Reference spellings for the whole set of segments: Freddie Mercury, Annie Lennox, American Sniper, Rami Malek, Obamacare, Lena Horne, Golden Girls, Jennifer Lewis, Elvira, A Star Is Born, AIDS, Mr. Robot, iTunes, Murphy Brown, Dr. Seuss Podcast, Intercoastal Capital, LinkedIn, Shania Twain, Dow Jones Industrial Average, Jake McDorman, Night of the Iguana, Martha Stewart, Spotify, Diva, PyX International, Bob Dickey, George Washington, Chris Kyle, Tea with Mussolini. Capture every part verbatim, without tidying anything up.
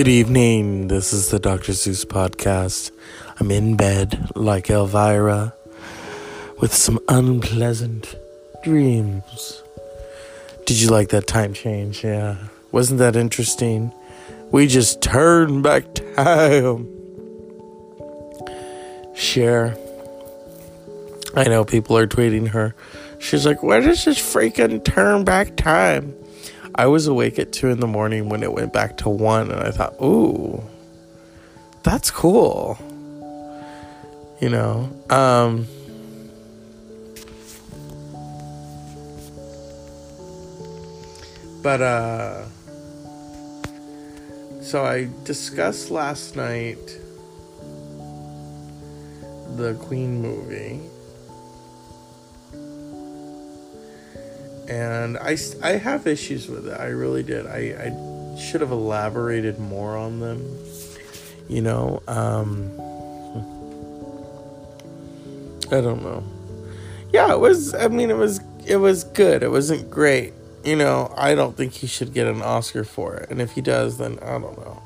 Good evening, this is the Doctor Seuss Podcast. I'm in bed, like Elvira, with some unpleasant dreams. Did you like that time change? Yeah. Wasn't that interesting? We just turned back time. Cher. I know people are tweeting her. She's like, where does this freaking turn back time? I was awake at two in the morning when it went back to one, and I thought, ooh, that's cool. You know, um, but, uh, so I discussed last night the Queen movie. And I, I have issues with it. I really did. I, I should have elaborated more on them. You know, um, I don't know. Yeah, it was, I mean, it was, it was good. It wasn't great. You know, I don't think he should get an Oscar for it. And if he does, then I don't know.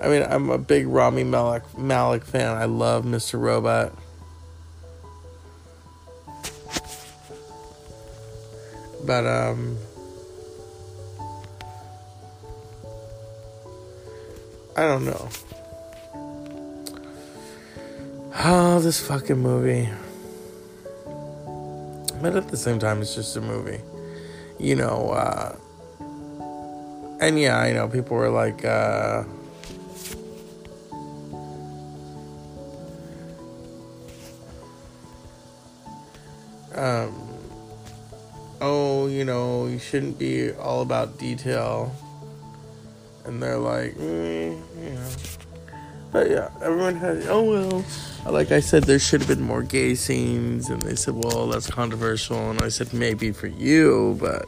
I mean, I'm a big Rami Malek, Malek fan. I love Mister Robot. But, um, I don't know. Oh, this fucking movie. But at the same time, it's just a movie. You know, uh, and yeah, I know people were like, uh, um, oh, you know, you shouldn't be all about detail. And they're like, mm, you know. But yeah, everyone has, oh, well. Like I said, there should have been more gay scenes. And they said, well, that's controversial. And I said, maybe for you, but,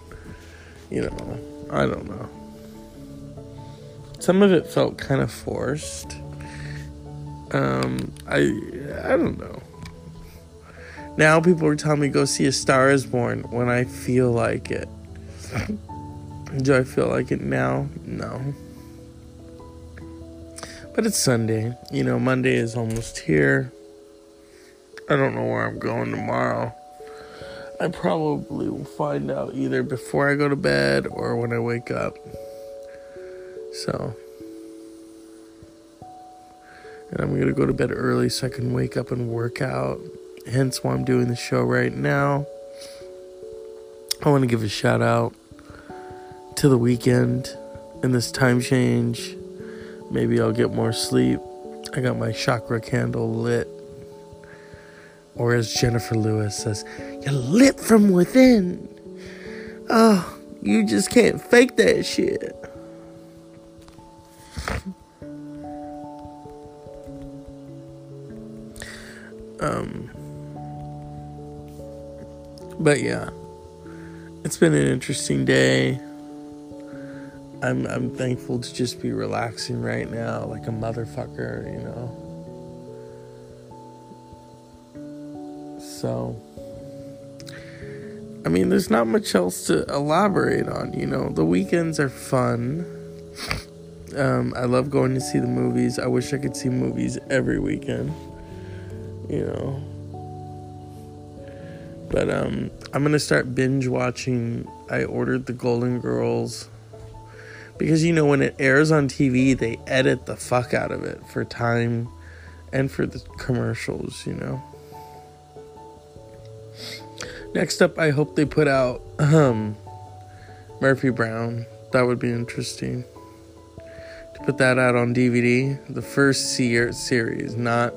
you know, I don't know. Some of it felt kind of forced. Um, I, I don't know. Now people are telling me go see A Star Is Born when I feel like it. Do I feel like it now? No. But it's Sunday. You know, Monday is almost here. I don't know where I'm going tomorrow. I probably will find out either before I go to bed or when I wake up. So. And I'm going to go to bed early so I can wake up and work out. Hence why I'm doing the show right now. I want to give a shout out to the weekend and this time change. Maybe I'll get more sleep. I got my chakra candle lit. Or as Jennifer Lewis says, you're lit from within. Oh, you just can't fake that shit. Um... But yeah, it's been an interesting day. I'm I'm thankful to just be relaxing right now like a motherfucker, you know. So, I mean, there's not much else to elaborate on, you know. The weekends are fun. Um, I love going to see the movies. I wish I could see movies every weekend, you know. But um, I'm going to start binge watching. I ordered the Golden Girls. Because, you know, when it airs on T V, they edit the fuck out of it for time and for the commercials, you know. Next up, I hope they put out um, Murphy Brown. That would be interesting. To put that out on D V D. The first series, not...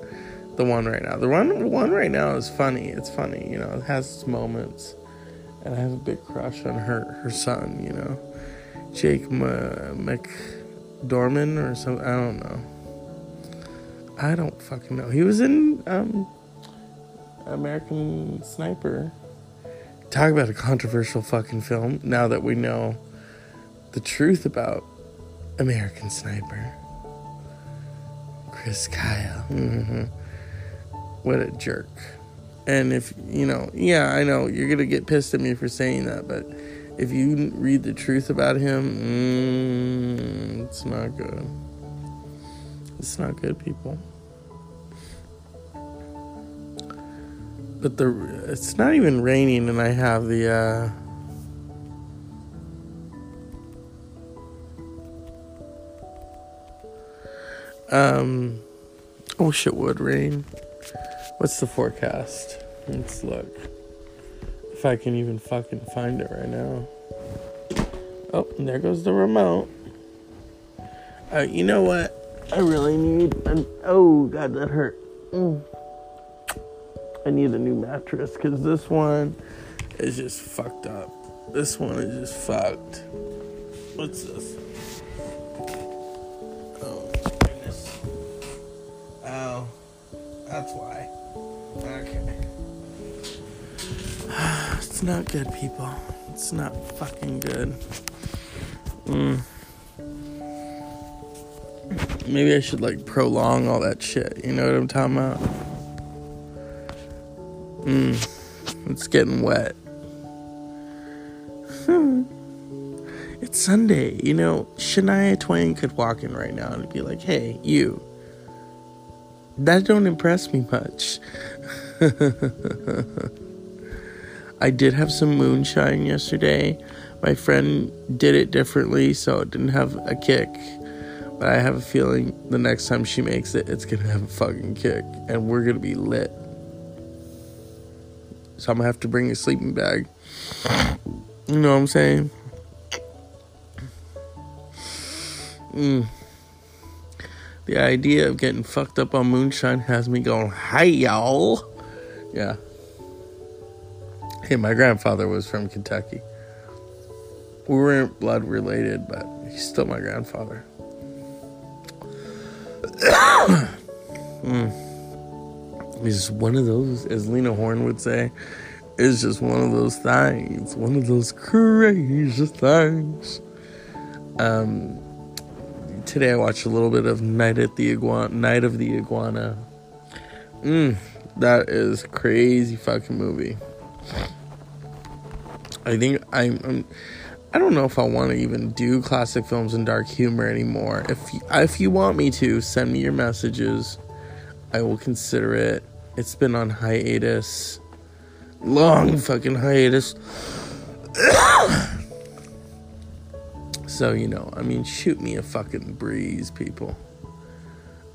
The one right now. The one, one right now is funny. It's funny, you know. It has its moments. And I have a big crush on her, her son, you know. Jake McDorman or something. I don't know. I don't fucking know. He was in um, American Sniper. Talk about a controversial fucking film. Now that we know the truth about American Sniper. Chris Kyle. Mm-hmm. What a jerk. And if, you know, yeah, I know, you're going to get pissed at me for saying that, but if you read the truth about him, mm, it's not good. It's not good, people. But the it's not even raining, and I have the, uh... Um, I wish it would rain. What's the forecast? Let's look. If I can even fucking find it right now. Oh, and there goes the remote. Uh, you know what? I really need an... Oh, God, that hurt. Mm. I need a new mattress, because this one is just fucked up. This one is just fucked. What's this? Oh, that's why. Okay. It's not good, people. It's not fucking good. Mm. Maybe I should, like, prolong all that shit. You know what I'm talking about? Mm. It's getting wet. It's Sunday. You know, Shania Twain could walk in right now and be like, hey, you. That don't impress me much. I did have some moonshine yesterday. My friend did it differently, so it didn't have a kick. But I have a feeling the next time she makes it, it's going to have a fucking kick. And we're going to be lit. So I'm going to have to bring a sleeping bag. You know what I'm saying? Mm. The idea of getting fucked up on moonshine has me going, hi, y'all. Yeah. Hey, my grandfather was from Kentucky. We weren't blood related, but he's still my grandfather. mm. He's one of those, as Lena Horne would say, it's just one of those things. One of those crazy things. Um... Today I watched a little bit of Night at the Iguana. Night of the Iguana. Mm, that is a crazy fucking movie. I think I'm, I'm. I don't know if I want to even do classic films and dark humor anymore. If you, if you want me to, send me your messages. I will consider it. It's been on hiatus, long fucking hiatus. So, you know, I mean, shoot me a fucking breeze, people.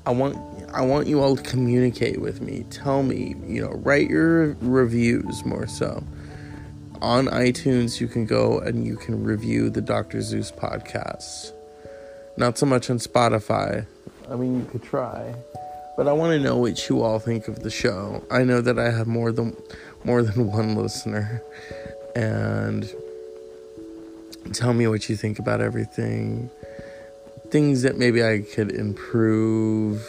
I want I want you all to communicate with me. Tell me, you know, write your reviews more so. On iTunes, you can go and you can review the Doctor Seuss podcast. Not so much on Spotify. I mean, you could try. But I want to know what you all think of the show. I know that I have more than more than one listener. And... tell me what you think about everything. Things that maybe I could improve.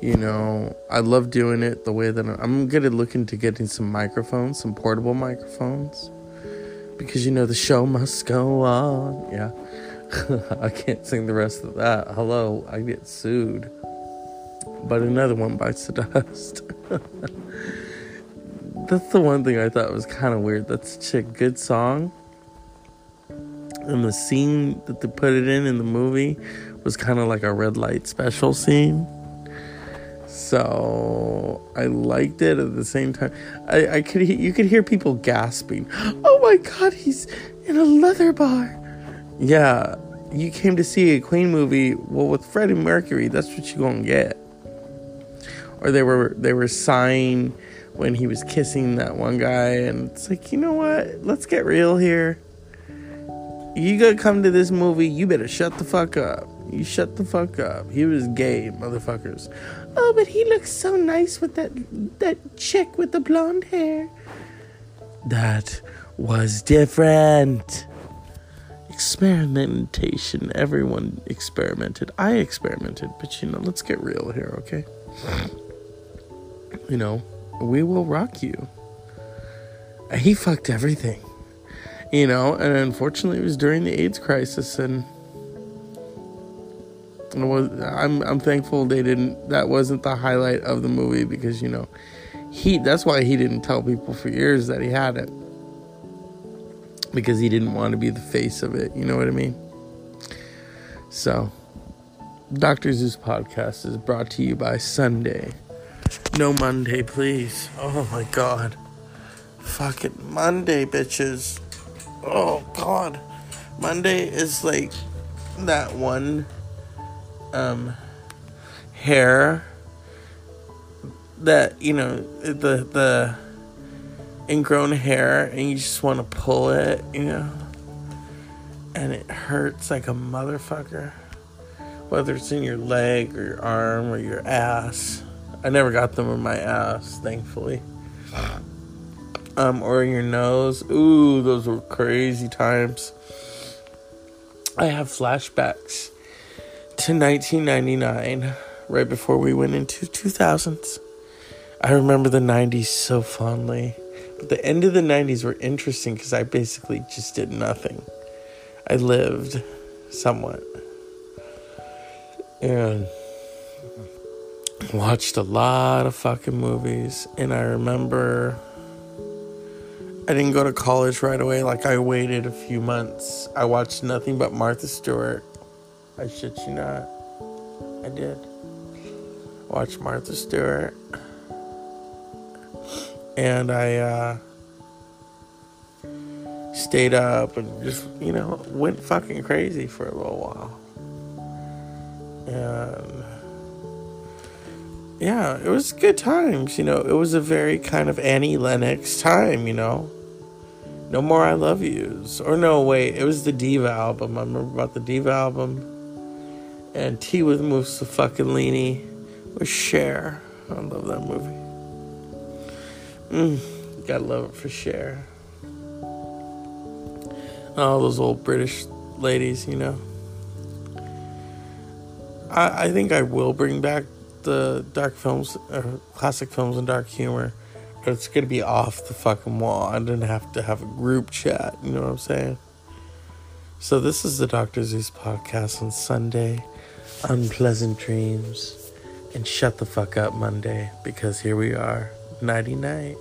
You know, I love doing it the way that I'm, I'm good at looking to getting some microphones, some portable microphones. Because, you know, the show must go on. Yeah. I can't sing the rest of that. Hello, I get sued. But another one bites the dust. That's the one thing I thought was kind of weird. That's such a good song. And the scene that they put it in in the movie was kind of like a red light special scene. So I liked it at the same time. I, I could you could hear people gasping. Oh my God, he's in a leather bar. Yeah, you came to see a Queen movie. Well, with Freddie Mercury, that's what you gonna get. Or they were they were sighing when he was kissing that one guy, and it's like, you know what? Let's get real here. You gonna come to this movie, you better shut the fuck up. You shut the fuck up. He was gay, motherfuckers. Oh, but he looks so nice with that that chick with the blonde hair. That was different. Experimentation. Everyone experimented. I experimented. But, you know, let's get real here, okay? You know, we will rock you. He fucked everything. You know, and unfortunately, it was during the AIDS crisis, and it was, I'm I'm thankful they didn't. That wasn't the highlight of the movie because, you know, he. That's why he didn't tell people for years that he had it. because he didn't want to be the face of it. You know what I mean? So, Doctor Seuss Podcast is brought to you by Sunday. No Monday, please. Oh, my God. Fucking Monday, bitches. Oh, God. Monday is like that one um, hair that, you know, the the ingrown hair, and you just want to pull it, you know, and it hurts like a motherfucker, whether it's in your leg or your arm or your ass. I never got them in my ass, thankfully. Um, or in your nose. Ooh, those were crazy times. I have flashbacks to nineteen ninety-nine, right before we went into two thousands. I remember the nineties so fondly. But the end of the nineties were interesting because I basically just did nothing. I lived somewhat. And watched a lot of fucking movies. And I remember I didn't go to college right away. Like, I waited a few months. I watched nothing but Martha Stewart. I shit you not. I did. Watched Martha Stewart. And I uh, stayed up and just, you know, went fucking crazy for a little while. And yeah, it was good times, you know. It was a very kind of Annie Lennox time, you know. No More I Love Yous. Or no, wait, it was the Diva album. I remember about the Diva album. And Tea with Mussolini with Cher. I love that movie. Mm, gotta love it for Cher. All those old British ladies, you know. I, I think I will bring back the dark films, or classic films and dark humor. But it's gonna be off the fucking wall. I didn't have to have a group chat, you know what I'm saying? So this is the Doctor Seuss Podcast on Sunday. Unpleasant dreams. And shut the fuck up Monday, because here we are. Nighty night.